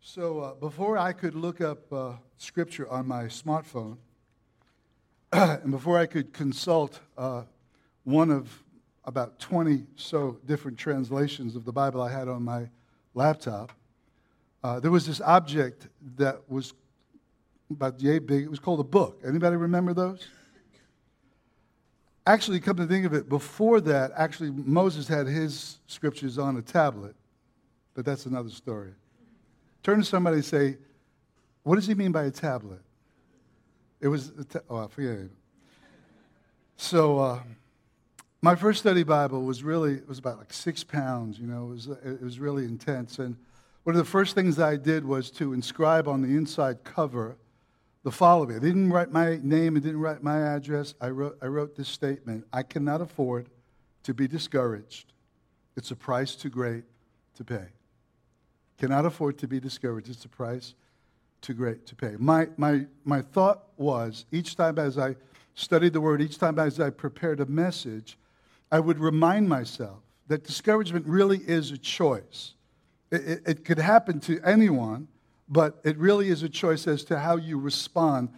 So before I could look up scripture on my smartphone, and before I could consult one of about 20 so different translations of the Bible I had on my laptop, there was this object that was about yay big. It was called a book. Anybody remember those? Actually, come to think of it, before that, actually Moses had his scriptures on a tablet, but that's another story. Turn to somebody and say, what does he mean by a tablet? It was, I forget. So my first study Bible was really, it was about like 6 pounds, you know, it was really intense. And one of the first things I did was to inscribe on the inside cover the following. I didn't write my name, I didn't write my address. I wrote this statement: I cannot afford to be discouraged. It's a price too great to pay. Cannot afford to be discouraged. It's a price too great to pay. My thought was, each time as I studied the Word, each time as I prepared a message, I would remind myself that discouragement really is a choice. It could happen to anyone, but it really is a choice as to how you respond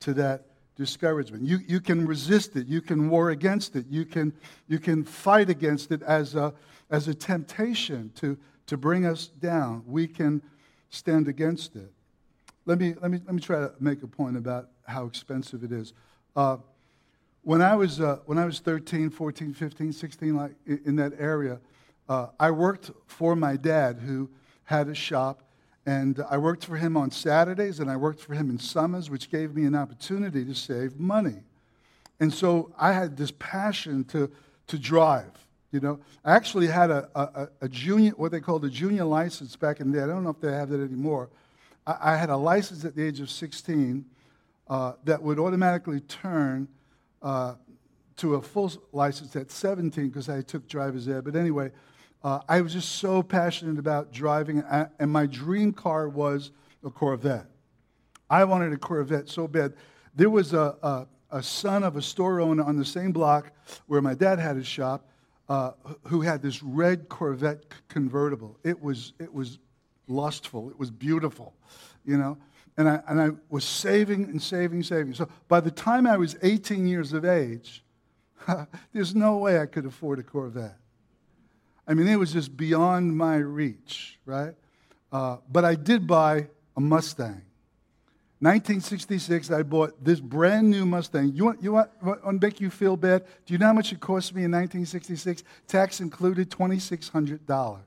to that discouragement. You can resist it. You can war against it. You can fight against it as a temptation to bring us down. We can stand against it. Let me try to make a point about how expensive it is. When I was 13, 14, 15, 16, like in that area, I worked for my dad, who had a shop, and I worked for him on Saturdays, and I worked for him in summers, which gave me an opportunity to save money. And so I had this passion to drive. You know, I actually had a junior, what they called a junior license back in the day. I don't know if they have that anymore. I had a license at the age of 16 that would automatically turn to a full license at 17 because I took driver's ed. But anyway, I was just so passionate about driving, and my dream car was a Corvette. I wanted a Corvette so bad. There was a son of a store owner on the same block where my dad had his shop, who had this red Corvette convertible. It was lustful. It was beautiful, you know. And I was saving. So by the time I was 18 years of age, there's no way I could afford a Corvette. I mean, it was just beyond my reach, right? But I did buy a Mustang. 1966, I bought this brand new Mustang. You want to make you feel bad? Do you know how much it cost me in 1966? Tax included, $2,600.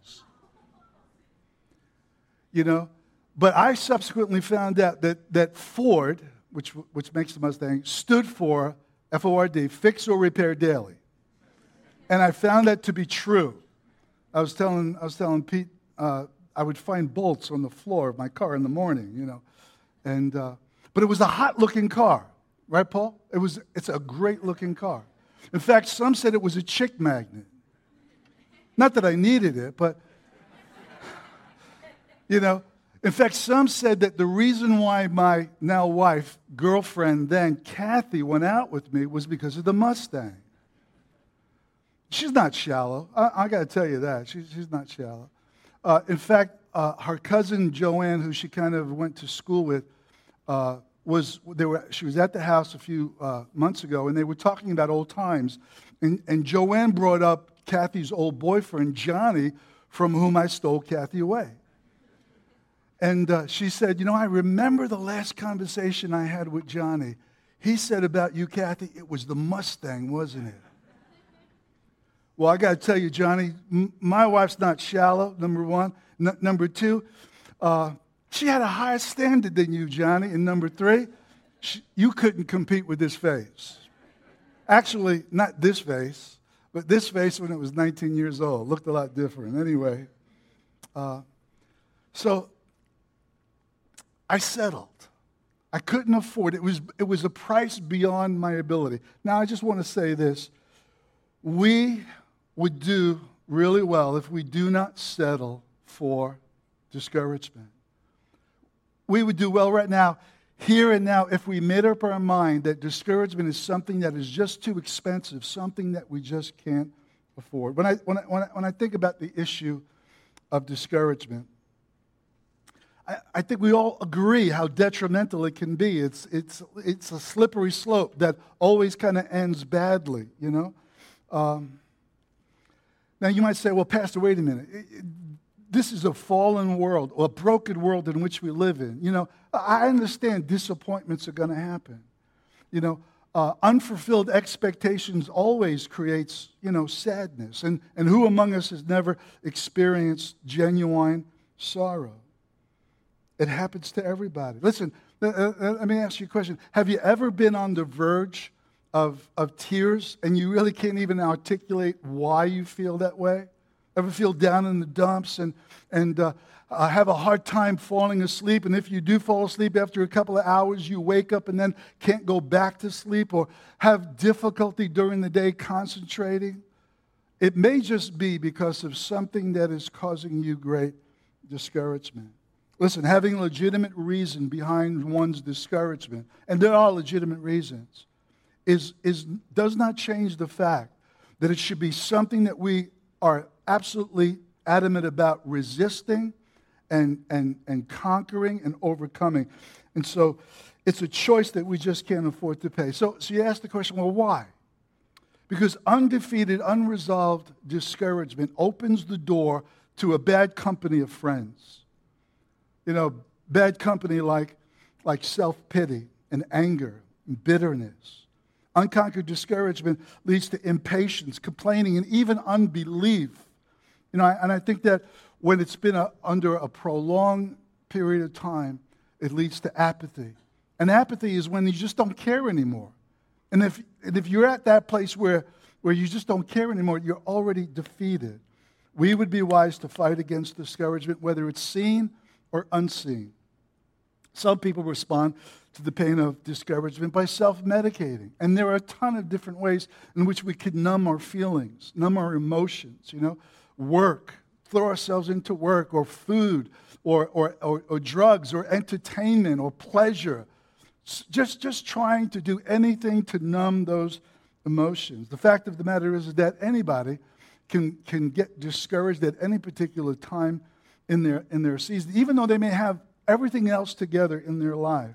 You know, but I subsequently found out that Ford, which makes the Mustang, stood for F-O-R-D, fix or repair daily. And I found that to be true. I was telling Pete, I would find bolts on the floor of my car in the morning, you know. And but it was a hot-looking car, right, Paul? It's a great-looking car. In fact, some said it was a chick magnet. Not that I needed it, but you know. In fact, some said that the reason why my now wife, girlfriend then, Kathy, went out with me was because of the Mustang. She's not shallow. I got to tell you that. She's not shallow. In fact, her cousin Joanne, who she kind of went to school with, she was at the house a few months ago, and they were talking about old times. And Joanne brought up Kathy's old boyfriend, Johnny, from whom I stole Kathy away. And she said, you know, I remember the last conversation I had with Johnny. He said about you, Kathy, it was the Mustang, wasn't it? Well, I got to tell you, Johnny, my wife's not shallow, number one. Number two, she had a higher standard than you, Johnny. And number three, you couldn't compete with this face. Actually, not this face, but this face when it was 19 years old. Looked a lot different. Anyway, so I settled. I couldn't afford it. It was a price beyond my ability. Now, I just want to say this. We would do really well if we do not settle for discouragement. We would do well right now, here and now, if we made up our mind that discouragement is something that is just too expensive, something that we just can't afford. When I think about the issue of discouragement, I think we all agree how detrimental it can be. It's a slippery slope that always kind of ends badly, you know. Now you might say, well, Pastor, wait a minute. This is a fallen world, or a broken world in which we live in. You know, I understand disappointments are going to happen. You know, unfulfilled expectations always creates, you know, sadness. And who among us has never experienced genuine sorrow? It happens to everybody. Listen, let me ask you a question. Have you ever been on the verge of tears and you really can't even articulate why you feel that way? Ever feel down in the dumps and have a hard time falling asleep? And if you do fall asleep after a couple of hours, you wake up and then can't go back to sleep, or have difficulty during the day concentrating? It may just be because of something that is causing you great discouragement. Listen, having legitimate reason behind one's discouragement, and there are legitimate reasons, does not change the fact that it should be something that we are absolutely adamant about resisting and conquering and overcoming. And so it's a choice that we just can't afford to pay. So you ask the question, well, why? Because undefeated, unresolved discouragement opens the door to a bad company of friends. You know, bad company like self-pity and anger and bitterness. Unconquered discouragement leads to impatience, complaining, and even unbelief. You know, and I think that when it's been under a prolonged period of time, it leads to apathy. And apathy is when you just don't care anymore. And if you're at that place where you just don't care anymore, you're already defeated. We would be wise to fight against discouragement, whether it's seen or unseen. Some people respond to the pain of discouragement by self-medicating. And there are a ton of different ways in which we can numb our feelings, numb our emotions, you know. Work, throw ourselves into work, or food, or drugs, or entertainment, or pleasure. Just trying to do anything to numb those emotions. The fact of the matter is that anybody can get discouraged at any particular time in their season, even though they may have everything else together in their life.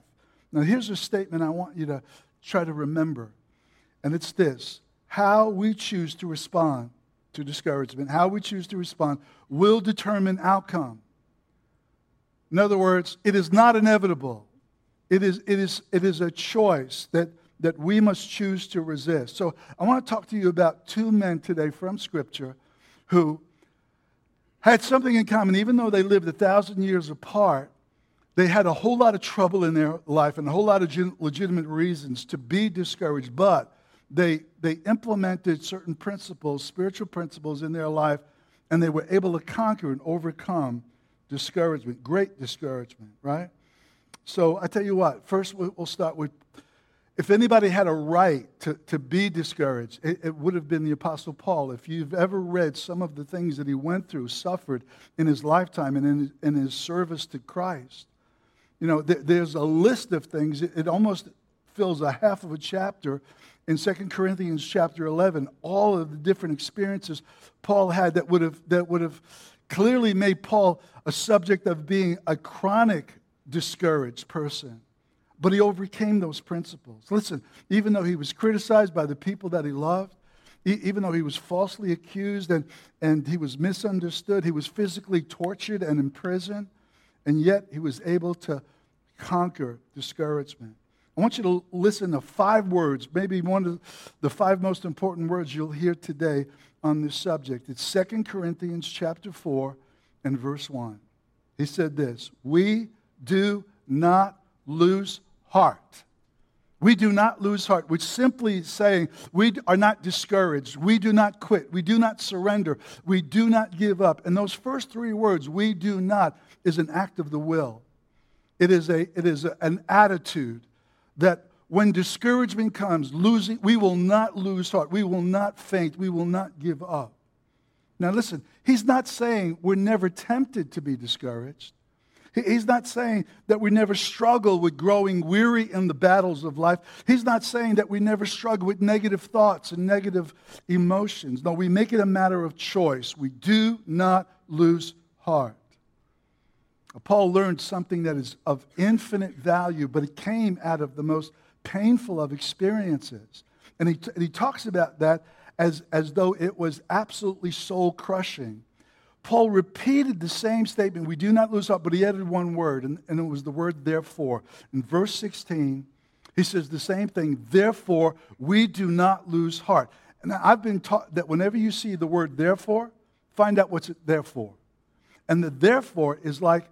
Now, here's a statement I want you to try to remember, and it's this: how we choose to respond to discouragement, how we choose to respond, will determine outcome. In other words, it is not inevitable. It is a choice that we must choose to resist. So I want to talk to you about two men today from Scripture who had something in common. Even though they lived 1,000 years apart, they had a whole lot of trouble in their life and a whole lot of legitimate reasons to be discouraged, but they implemented certain principles, spiritual principles in their life, and they were able to conquer and overcome discouragement, great discouragement, right? So I tell you what, first we'll start with, if anybody had a right to be discouraged, it would have been the Apostle Paul. If you've ever read some of the things that he went through, suffered in his lifetime and in his service to Christ, you know, there's a list of things. It almost fills a half of a chapter in 2 Corinthians chapter 11, all of the different experiences Paul had that would have clearly made Paul a subject of being a chronic discouraged person. But he overcame those principles. Listen, even though he was criticized by the people that he loved, even though he was falsely accused and he was misunderstood, he was physically tortured and imprisoned, and yet he was able to conquer discouragement. I want you to listen to 5 words, maybe one of the 5 most important words you'll hear today on this subject. It's 2 Corinthians chapter 4 and verse 1. He said this: "We do not lose heart." We do not lose heart, which simply saying we are not discouraged, we do not quit, we do not surrender, we do not give up. And those first 3 words, "we do not," is an act of the will. It is an attitude that when discouragement comes, we will not lose heart, we will not faint, we will not give up. Now listen, he's not saying we're never tempted to be discouraged. He's not saying that we never struggle with growing weary in the battles of life. He's not saying that we never struggle with negative thoughts and negative emotions. No, we make it a matter of choice. We do not lose heart. Paul learned something that is of infinite value, but it came out of the most painful of experiences. And he talks about that as though it was absolutely soul-crushing. Paul repeated the same statement, we do not lose heart, but he added one word, and it was the word therefore. In verse 16, he says the same thing, therefore we do not lose heart. And I've been taught that whenever you see the word therefore, find out what's it there for. And the therefore is like,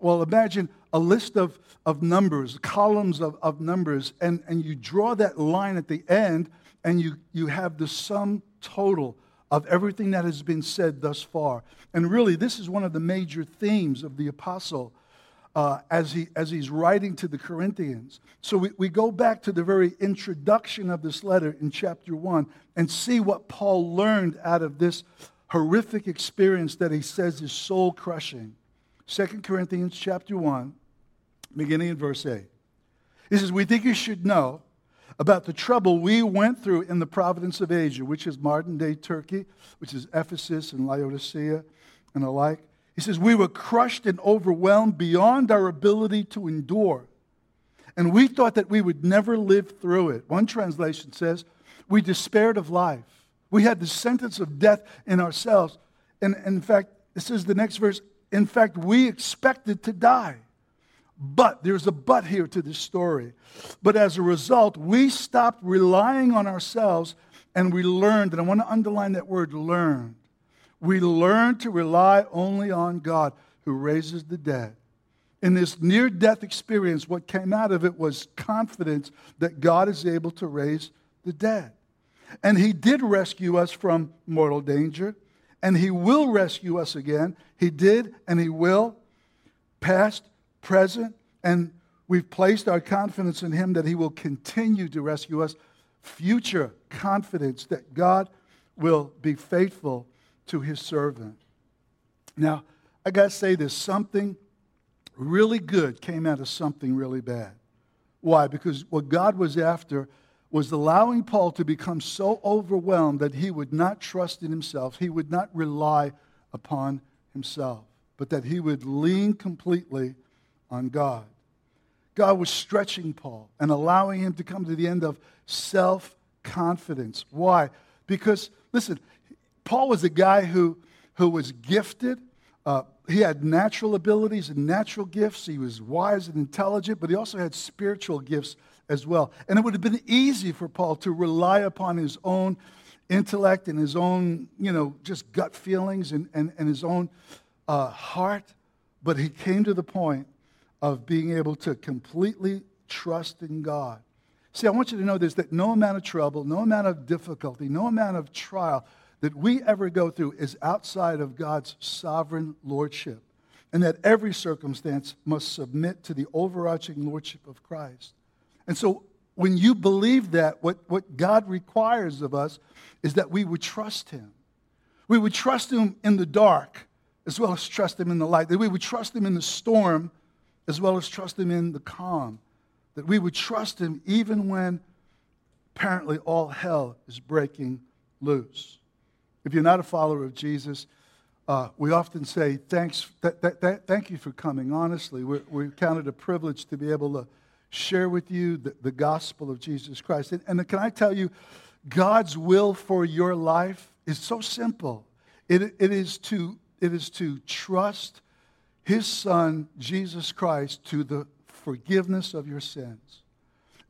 well, imagine a list of numbers, columns of numbers, and you draw that line at the end, and you have the sum total of everything that has been said thus far. And really, this is one of the major themes of the apostle as he's writing to the Corinthians. So we go back to the very introduction of this letter in chapter 1 and see what Paul learned out of this horrific experience that he says is soul-crushing. 2 Corinthians chapter 1, beginning in verse 8. He says, we think you should know about the trouble we went through in the province of Asia, which is modern-day Turkey, which is Ephesus and Laodicea and alike. He says, we were crushed and overwhelmed beyond our ability to endure, and we thought that we would never live through it. One translation says, we despaired of life. We had the sentence of death in ourselves. And in fact, this is the next verse, in fact, we expected to die. But, there's a but here to this story. But as a result, we stopped relying on ourselves and we learned, and I want to underline that word, learned. We learned to rely only on God who raises the dead. In this near-death experience, what came out of it was confidence that God is able to raise the dead. And He did rescue us from mortal danger, and He will rescue us again. He did, and He will. Past, present, and we've placed our confidence in Him that He will continue to rescue us. Future confidence that God will be faithful to His servant. Now, I got to say this, something really good came out of something really bad. Why? Because what God was after was allowing Paul to become so overwhelmed that he would not trust in himself, he would not rely upon himself, but that he would lean completely on God. God was stretching Paul and allowing him to come to the end of self-confidence. Why? Because, listen, Paul was a guy who was gifted. He had natural abilities and natural gifts. He was wise and intelligent, but he also had spiritual gifts as well. And it would have been easy for Paul to rely upon his own intellect and his own, just gut feelings and his own heart. But he came to the point of being able to completely trust in God. See, I want you to know this, that no amount of trouble, no amount of difficulty, no amount of trial that we ever go through is outside of God's sovereign lordship, and that every circumstance must submit to the overarching lordship of Christ. And so when you believe that, what God requires of us is that we would trust Him. We would trust Him in the dark as well as trust Him in the light, that we would trust Him in the storm as well as trust Him in the calm, that we would trust Him even when apparently all hell is breaking loose. If you're not a follower of Jesus, we often say, thank you for coming, honestly. We count it a privilege to be able to share with you the gospel of Jesus Christ. And can I tell you, God's will for your life is so simple. It is to trust His Son, Jesus Christ, to the forgiveness of your sins,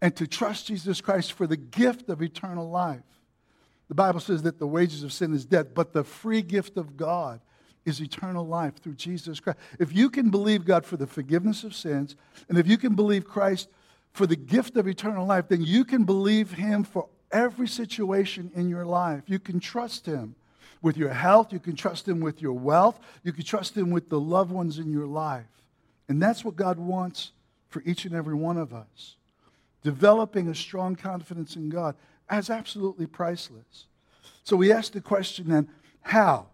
and to trust Jesus Christ for the gift of eternal life. The Bible says that the wages of sin is death, but the free gift of God is eternal life through Jesus Christ. If you can believe God for the forgiveness of sins, and if you can believe Christ for the gift of eternal life, then you can believe Him for every situation in your life. You can trust Him with your health, you can trust Him with your wealth, you can trust Him with the loved ones in your life. And that's what God wants for each and every one of us. Developing a strong confidence in God is absolutely priceless. So we ask the question then, how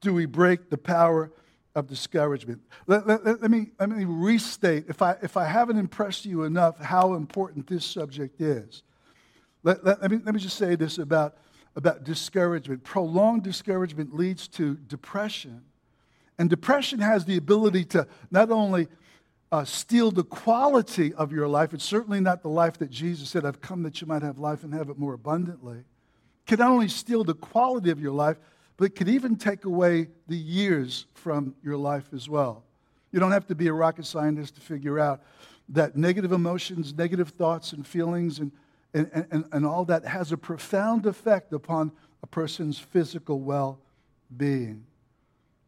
do we break the power of discouragement? Let me restate, if I haven't impressed you enough how important this subject is. Let me just say this about discouragement. Prolonged discouragement leads to depression And depression has the ability to not only steal the quality of your life, it's certainly not the life that Jesus said, I've come that you might have life and have it more abundantly. It can not only steal the quality of your life, but it could even take away the years from your life as well. You don't have to be a rocket scientist to figure out that negative emotions, negative thoughts and feelings and all that has a profound effect upon a person's physical well-being.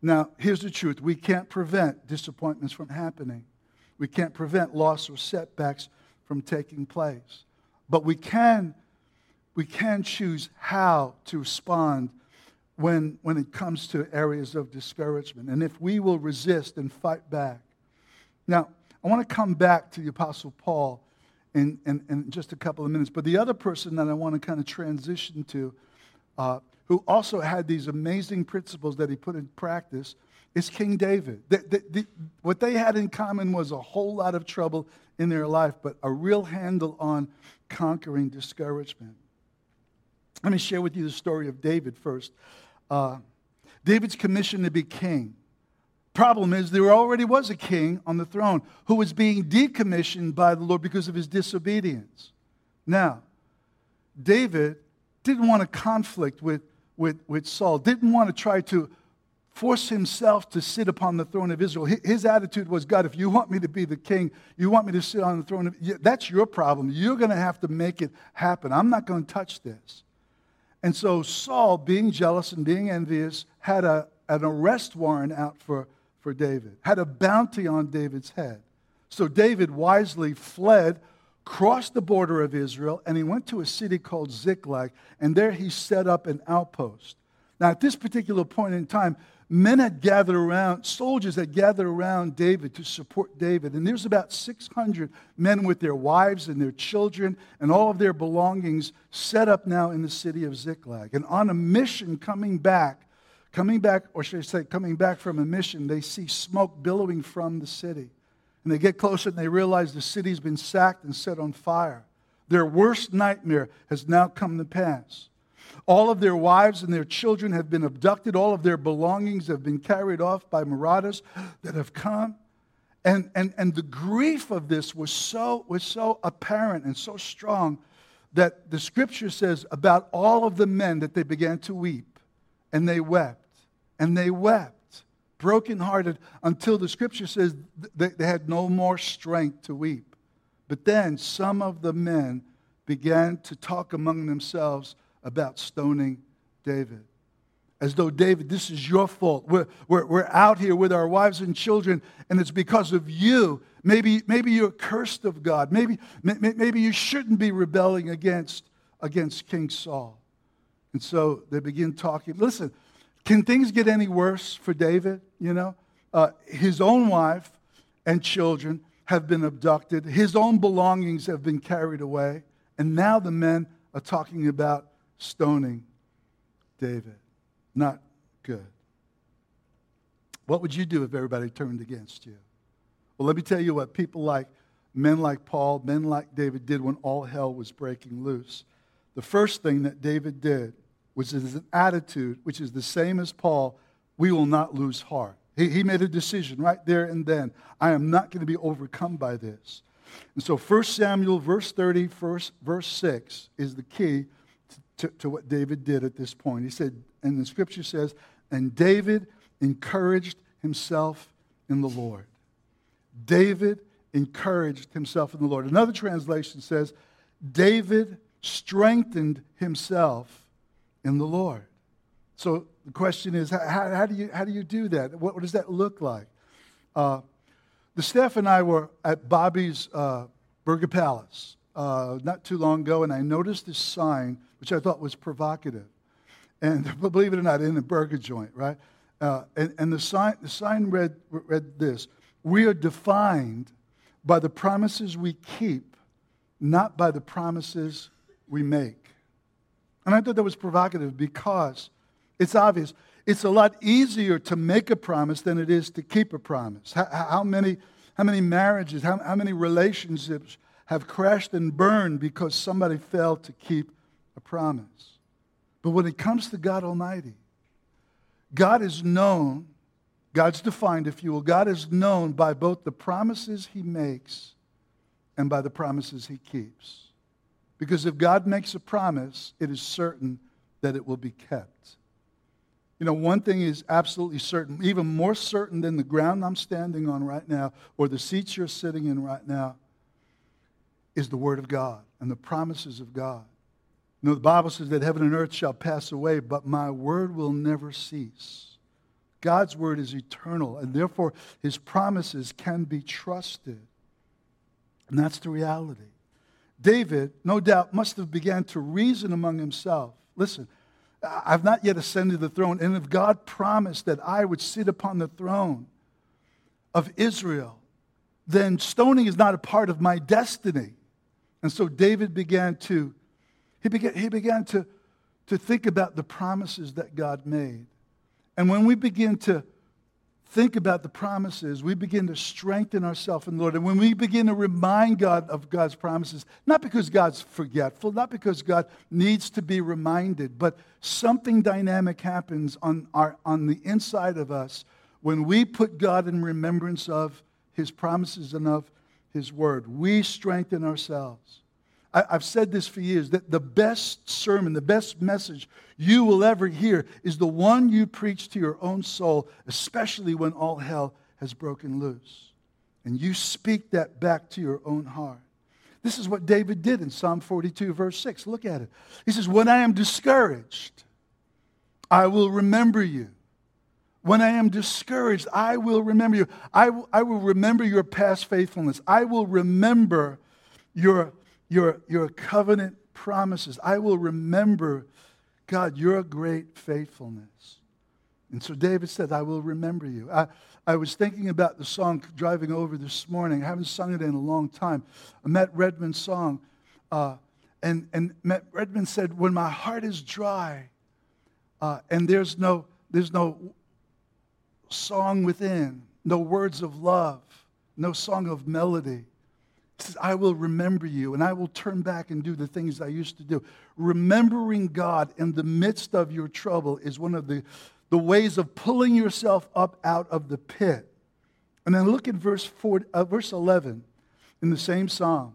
Now, here's the truth. We can't prevent disappointments from happening. We can't prevent loss or setbacks from taking place. But we can choose how to respond when it comes to areas of discouragement. And if we will resist and fight back. Now, I want to come back to the Apostle Paul in just a couple of minutes. But the other person that I want to kind of transition to, who also had these amazing principles that he put in practice, is King David. What they had in common was a whole lot of trouble in their life, but a real handle on conquering discouragement. Let me share with you the story of David first. David's commissioned to be king. Problem is, there already was a king on the throne who was being decommissioned by the Lord because of his disobedience. Now, David didn't want a conflict with Saul, didn't want to try to force himself to sit upon the throne of Israel. His attitude was, God, if you want me to be the king, you want me to sit on the throne, that's your problem. You're going to have to make it happen. I'm not going to touch this. And so Saul, being jealous and being envious, had an arrest warrant out for David, had a bounty on David's head. So David wisely fled, crossed the border of Israel, and he went to a city called Ziklag, and there he set up an outpost. Now, at this particular point in time, soldiers had gathered around David to support David, and there's about 600 men with their wives and their children and all of their belongings set up now in the city of Ziklag. And on a mission coming back from a mission, they see smoke billowing from the city. And they get closer and they realize the city's been sacked and set on fire. Their worst nightmare has now come to pass. All of their wives and their children have been abducted. All of their belongings have been carried off by marauders that have come. And the grief of this was so apparent and so strong that the scripture says about all of the men that they began to weep. And they wept. And they wept. Brokenhearted until the scripture says they had no more strength to weep. But then some of the men began to talk among themselves about stoning David. As though, David, this is your fault. We're out here with our wives and children, and it's because of you. Maybe you're cursed of God. Maybe you shouldn't be rebelling against King Saul. And so they begin talking. Listen, can things get any worse for David? You know, his own wife and children have been abducted. His own belongings have been carried away. And now the men are talking about stoning David. Not good. What would you do if everybody turned against you? Well, let me tell you what men like Paul, men like David did when all hell was breaking loose. The first thing that David did, which is an attitude, which is the same as Paul, we will not lose heart. He made a decision right there and then. I am not going to be overcome by this. And so 1 Samuel verse 30, verse 6 is the key to what David did at this point. He said, and the scripture says, and David encouraged himself in the Lord. David encouraged himself in the Lord. Another translation says, David strengthened himself in the Lord. So the question is, how do you do that? What does that look like? The staff and I were at Bobby's Burger Palace not too long ago, and I noticed this sign, which I thought was provocative. And believe it or not, in a burger joint, right? And the sign read this: we are defined by the promises we keep, not by the promises we make. And I thought that was provocative because it's obvious. It's a lot easier to make a promise than it is to keep a promise. How many marriages, how many relationships have crashed and burned because somebody failed to keep a promise? But when it comes to God Almighty, God is known God's defined, if you will. God is known by both the promises he makes and by the promises he keeps. Because if God makes a promise, it is certain that it will be kept. You know, one thing is absolutely certain, even more certain than the ground I'm standing on right now or the seats you're sitting in right now, is the Word of God and the promises of God. You know, the Bible says that heaven and earth shall pass away, but my word will never cease. God's word is eternal, and therefore his promises can be trusted. And that's the reality. David, no doubt, must have began to reason among himself. Listen, I've not yet ascended the throne, and if God promised that I would sit upon the throne of Israel, then stoning is not a part of my destiny. And so David began to think about the promises that God made. And when we begin to think about the promises, we begin to strengthen ourselves in the Lord. And when we begin to remind God of God's promises, not because God's forgetful, not because God needs to be reminded, but something dynamic happens on the inside of us when we put God in remembrance of his promises and of his word. We strengthen ourselves. I've said this for years, that the best sermon, the best message you will ever hear is the one you preach to your own soul, especially when all hell has broken loose. And you speak that back to your own heart. This is what David did in Psalm 42, verse 6. Look at it. He says, when I am discouraged, I will remember you. When I am discouraged, I will remember you. I will remember your past faithfulness. I will remember your covenant promises. I will remember, God, your great faithfulness. And so David said, I will remember you. I was thinking about the song driving over this morning. I haven't sung it in a long time. A Matt Redman song. And Matt Redman said, when my heart is dry and there's no song within, no words of love, no song of melody, he says, I will remember you, and I will turn back and do the things I used to do. Remembering God in the midst of your trouble is one of the ways of pulling yourself up out of the pit. And then look at verse 11 in the same psalm.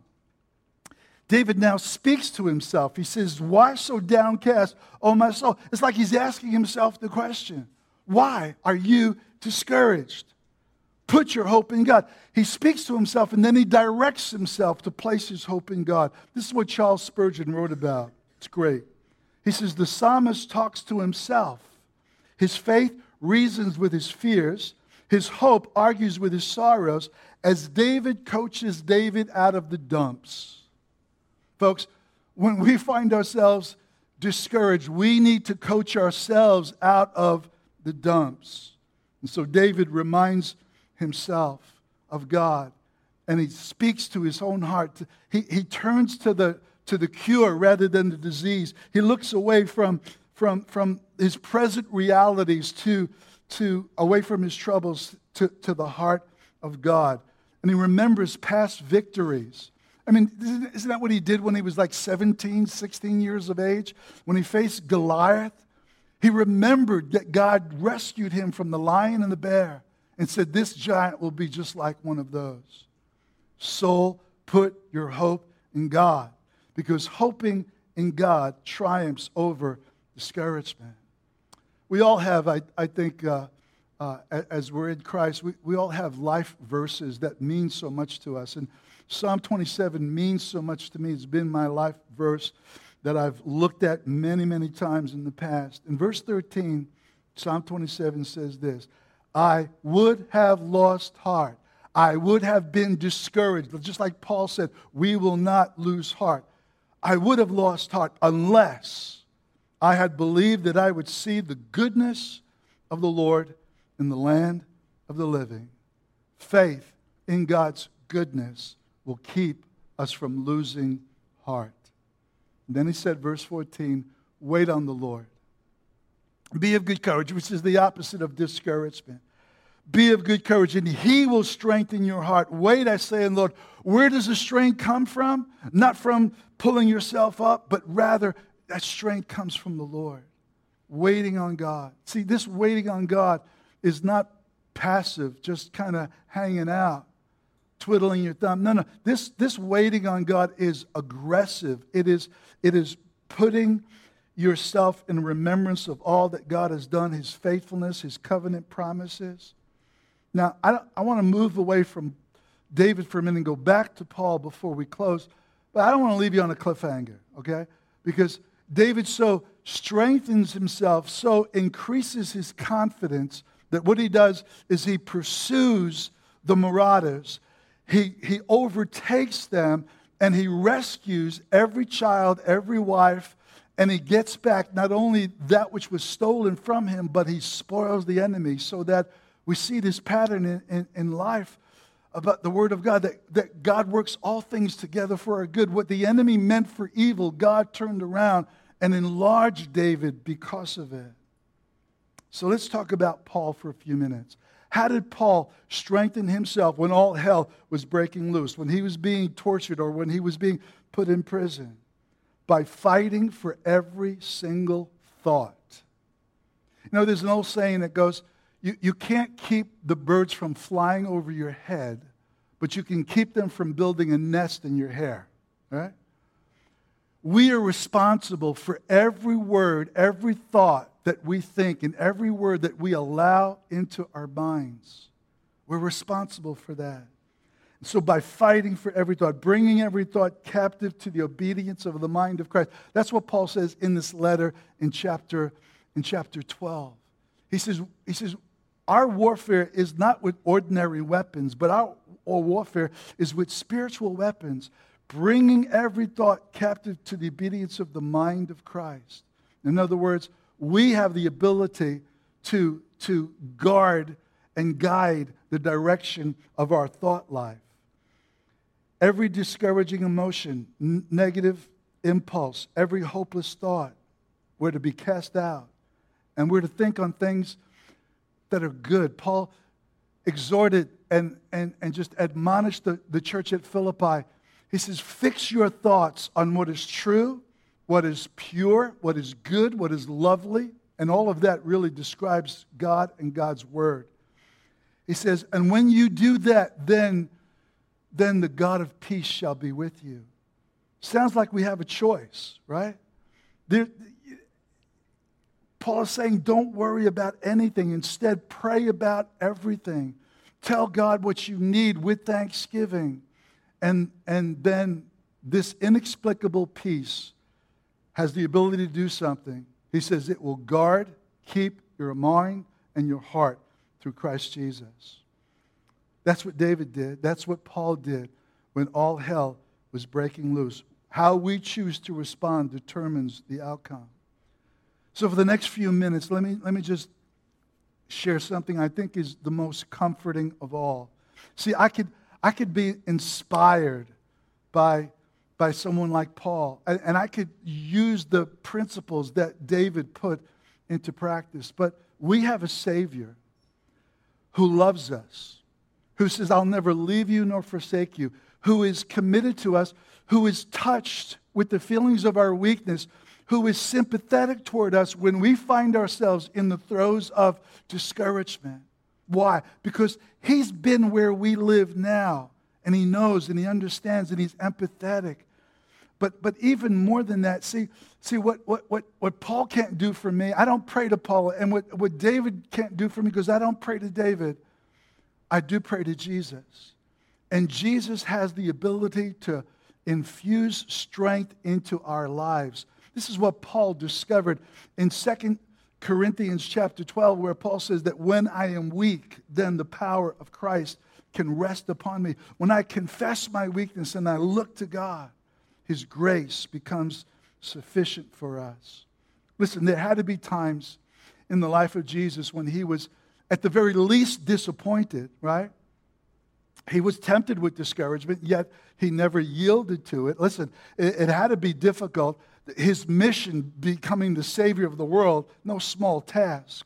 David now speaks to himself. He says, why so downcast, O my soul? It's like he's asking himself the question, why are you discouraged? Put your hope in God. He speaks to himself, and then he directs himself to place his hope in God. This is what Charles Spurgeon wrote about. It's great. He says, the psalmist talks to himself. His faith reasons with his fears. His hope argues with his sorrows as David coaches David out of the dumps. Folks, when we find ourselves discouraged, we need to coach ourselves out of the dumps. And so David reminds himself of God, and he speaks to his own heart. He turns to the cure rather than the disease. He looks away from his present realities to away from his troubles to the heart of God, and he remembers past victories. I mean, isn't that what he did when he was like 17, 16 years of age, when he faced Goliath? He remembered that God rescued him from the lion and the bear, and said, this giant will be just like one of those. Soul, put your hope in God, because hoping in God triumphs over discouragement. We all have, I think, as we're in Christ, we all have life verses that mean so much to us. And Psalm 27 means so much to me. It's been my life verse that I've looked at many, many times in the past. In verse 13, Psalm 27 says this, I would have lost heart. I would have been discouraged. But just like Paul said, we will not lose heart. I would have lost heart unless I had believed that I would see the goodness of the Lord in the land of the living. Faith in God's goodness will keep us from losing heart. And then he said, verse 14, wait on the Lord. Be of good courage, which is the opposite of discouragement. Be of good courage, and he will strengthen your heart. Wait, I say, and Lord, where does the strength come from? Not from pulling yourself up, but rather that strength comes from the Lord. Waiting on God. See, this waiting on God is not passive, just kind of hanging out, twiddling your thumb. No. This waiting on God is aggressive. It is putting yourself in remembrance of all that God has done, His faithfulness, His covenant promises. Now, I want to move away from David for a minute and go back to Paul before we close. But I don't want to leave you on a cliffhanger, okay? Because David so strengthens himself, so increases his confidence that what he does is he pursues the marauders. He overtakes them, and he rescues every child, every wife, and he gets back not only that which was stolen from him, but he spoils the enemy, so that we see this pattern in life about the Word of God, that God works all things together for our good. What the enemy meant for evil, God turned around and enlarged David because of it. So let's talk about Paul for a few minutes. How did Paul strengthen himself when all hell was breaking loose, when he was being tortured or when he was being put in prison? By fighting for every single thought. You know, there's an old saying that goes, you can't keep the birds from flying over your head, but you can keep them from building a nest in your hair, right? We are responsible for every word, every thought that we think, and every word that we allow into our minds. We're responsible for that. And so by fighting for every thought, bringing every thought captive to the obedience of the mind of Christ, that's what Paul says in this letter in chapter 12. He says, our warfare is not with ordinary weapons, but our warfare is with spiritual weapons, bringing every thought captive to the obedience of the mind of Christ. In other words, we have the ability to guard and guide the direction of our thought life. Every discouraging emotion, negative impulse, every hopeless thought, we're to be cast out. And we're to think on things that are good. Paul exhorted and just admonished the church at Philippi. He says, fix your thoughts on what is true, what is pure, what is good, what is lovely. And all of that really describes God and God's word. He says, and when you do that, then the God of peace shall be with you. Sounds like we have a choice, right? Paul is saying, don't worry about anything. Instead, pray about everything. Tell God what you need with thanksgiving. And then this inexplicable peace has the ability to do something. He says it will guard, keep your mind and your heart through Christ Jesus. That's what David did. That's what Paul did when all hell was breaking loose. How we choose to respond determines the outcome. So for the next few minutes, let me just share something I think is the most comforting of all. See, I could be inspired by someone like Paul, and I could use the principles that David put into practice. But we have a Savior who loves us, who says, I'll never leave you nor forsake you, who is committed to us, who is touched with the feelings of our weakness, who is sympathetic toward us when we find ourselves in the throes of discouragement. Why? Because He's been where we live now, and He knows, and He understands, and He's empathetic. But even more than that, see what Paul can't do for me, I don't pray to Paul, and what David can't do for me, because I don't pray to David, I do pray to Jesus. And Jesus has the ability to infuse strength into our lives. This is what Paul discovered in 2 Corinthians chapter 12, where Paul says that when I am weak, then the power of Christ can rest upon me. When I confess my weakness and I look to God, His grace becomes sufficient for us. Listen, there had to be times in the life of Jesus when He was at the very least disappointed, right? He was tempted with discouragement, yet He never yielded to it. Listen, it had to be difficult. His mission, becoming the Savior of the world, no small task.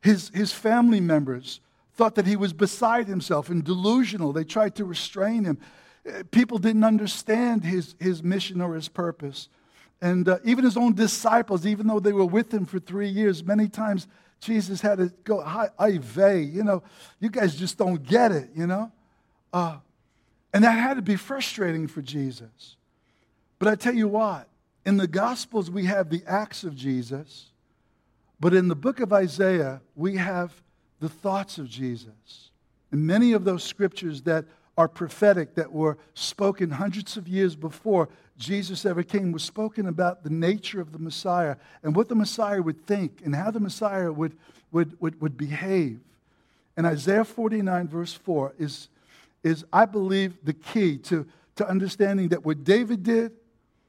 His family members thought that he was beside himself and delusional. They tried to restrain him. People didn't understand his mission or his purpose. And even his own disciples, even though they were with him for 3 years, many times Jesus had to go, Ive, you know, you guys just don't get it, you know. And that had to be frustrating for Jesus. But I tell you what, in the Gospels we have the acts of Jesus, but in the book of Isaiah we have the thoughts of Jesus. And many of those scriptures that are prophetic, that were spoken hundreds of years before Jesus ever came, was spoken about the nature of the Messiah and what the Messiah would think and how the Messiah would behave. And Isaiah 49 verse 4 is I believe, the key to understanding that what David did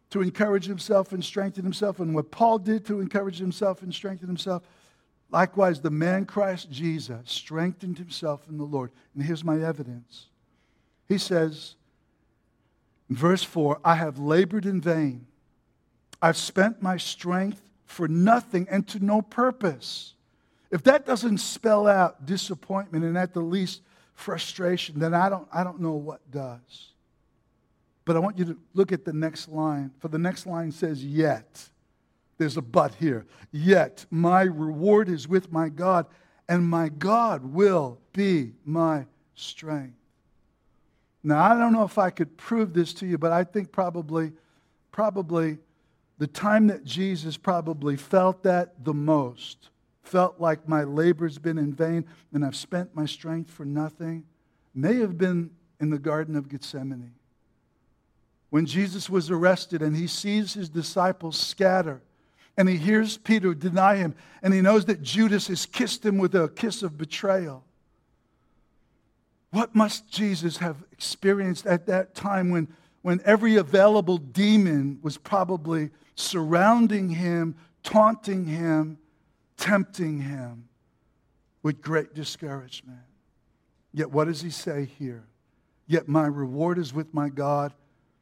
to encourage himself and strengthen himself, and what Paul did to encourage himself and strengthen himself, likewise the man Christ Jesus strengthened himself in the Lord. And here's my evidence. He says, in verse 4, I have labored in vain. I've spent my strength for nothing and to no purpose. If that doesn't spell out disappointment and at the least frustration, then I don't know what does. But I want you to look at the next line. For the next line says, yet. There's a but here. Yet my reward is with my God, and my God will be my strength. Now, I don't know if I could prove this to you, but I think probably the time that Jesus probably felt that the most, felt like my labor's been in vain and I've spent my strength for nothing, may have been in the Garden of Gethsemane. When Jesus was arrested and he sees his disciples scatter, and he hears Peter deny him, and he knows that Judas has kissed him with a kiss of betrayal. What must Jesus have experienced at that time when every available demon was probably surrounding him, taunting him, tempting him with great discouragement? Yet what does he say here? Yet my reward is with my God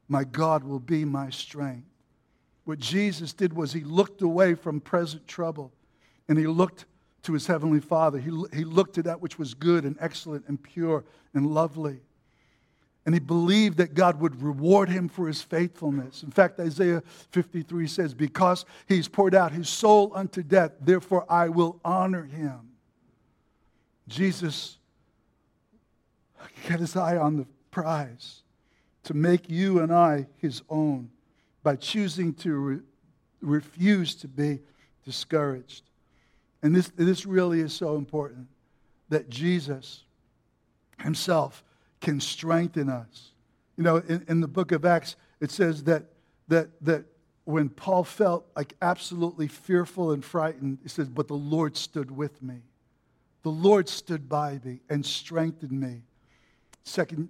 will be my strength. What Jesus did was he looked away from present trouble, and he looked to his heavenly Father. He looked to that which was good and excellent and pure and lovely. And he believed that God would reward him for his faithfulness. In fact, Isaiah 53 says, because he's poured out his soul unto death, therefore I will honor him. Jesus got his eye on the prize to make you and I his own by choosing to refuse to be discouraged. And this really is so important, that Jesus himself can strengthen us. You know, in the book of Acts, it says that when Paul felt like absolutely fearful and frightened, he says, but the Lord stood with me. The Lord stood by me and strengthened me. 2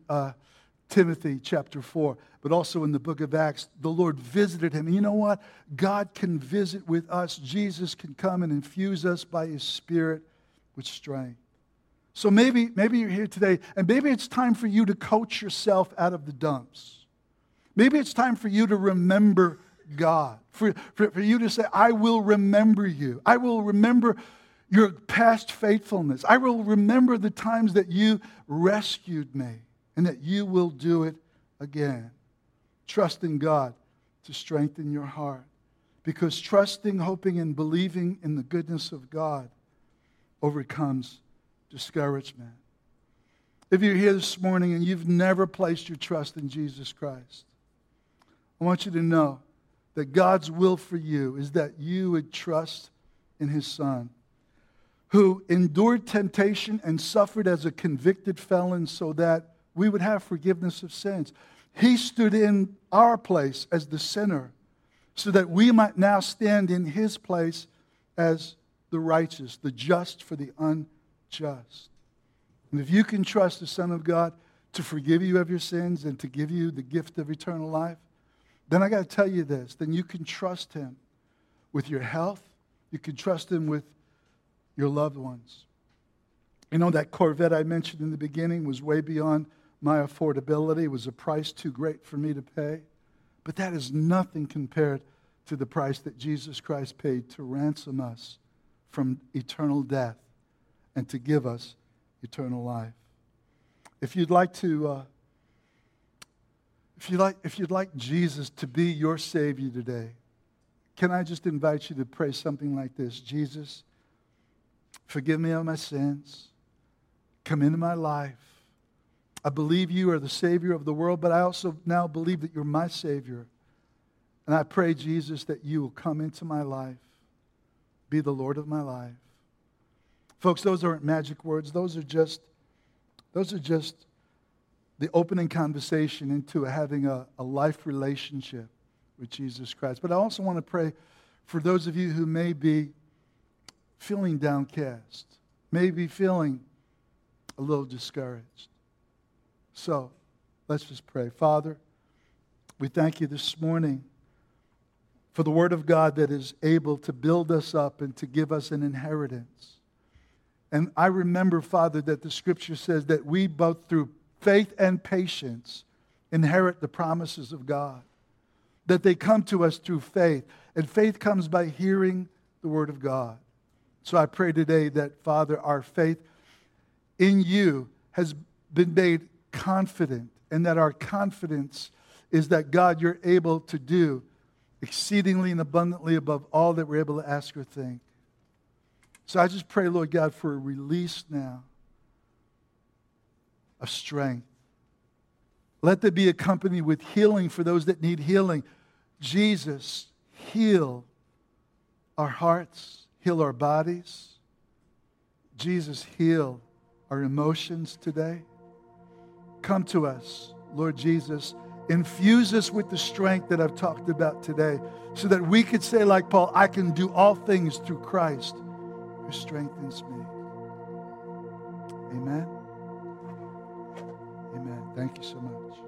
Timothy chapter 4, but also in the book of Acts, the Lord visited him. And you know what? God can visit with us. Jesus can come and infuse us by his Spirit with strength. So maybe you're here today, and maybe it's time for you to coach yourself out of the dumps. Maybe it's time for you to remember God, for you to say, I will remember you. I will remember your past faithfulness. I will remember the times that you rescued me, and that you will do it again. Trust in God to strengthen your heart, because trusting, hoping, and believing in the goodness of God overcomes discouragement. If you're here this morning and you've never placed your trust in Jesus Christ, I want you to know that God's will for you is that you would trust in his Son, who endured temptation and suffered as a convicted felon so that we would have forgiveness of sins. He stood in our place as the sinner so that we might now stand in his place as the righteous, the just for the unjust. And if you can trust the Son of God to forgive you of your sins and to give you the gift of eternal life, then I got to tell you this, then you can trust him with your health. You can trust him with your loved ones. You know, that Corvette I mentioned in the beginning was way beyond my affordability. It was a price too great for me to pay. But that is nothing compared to the price that Jesus Christ paid to ransom us from eternal death and to give us eternal life. If you'd like Jesus to be your Savior today, can I just invite you to pray something like this? Jesus, Forgive me of my sins. Come into my life. I believe you are the Savior of the world, but I also now believe that you're my Savior. And I pray, Jesus, that you will come into my life, be the Lord of my life. Folks, those aren't magic words. Those are just the opening conversation into having a life relationship with Jesus Christ. But I also want to pray for those of you who may be feeling downcast, maybe feeling a little discouraged. So let's just pray. Father, we thank you this morning for the word of God that is able to build us up and to give us an inheritance. And I remember, Father, that the scripture says that we both through faith and patience inherit the promises of God, that they come to us through faith. And faith comes by hearing the word of God. So I pray today that, Father, our faith in you has been made confident, and that our confidence is that, God, you're able to do exceedingly and abundantly above all that we're able to ask or think. So I just pray, Lord God, for a release now of strength. Let that be accompanied with healing for those that need healing. Jesus, heal our hearts, heal our bodies. Jesus, heal our emotions today. Come to us, Lord Jesus. Infuse us with the strength that I've talked about today so that we could say like Paul, I can do all things through Christ who strengthens me. Amen. Amen. Thank you so much.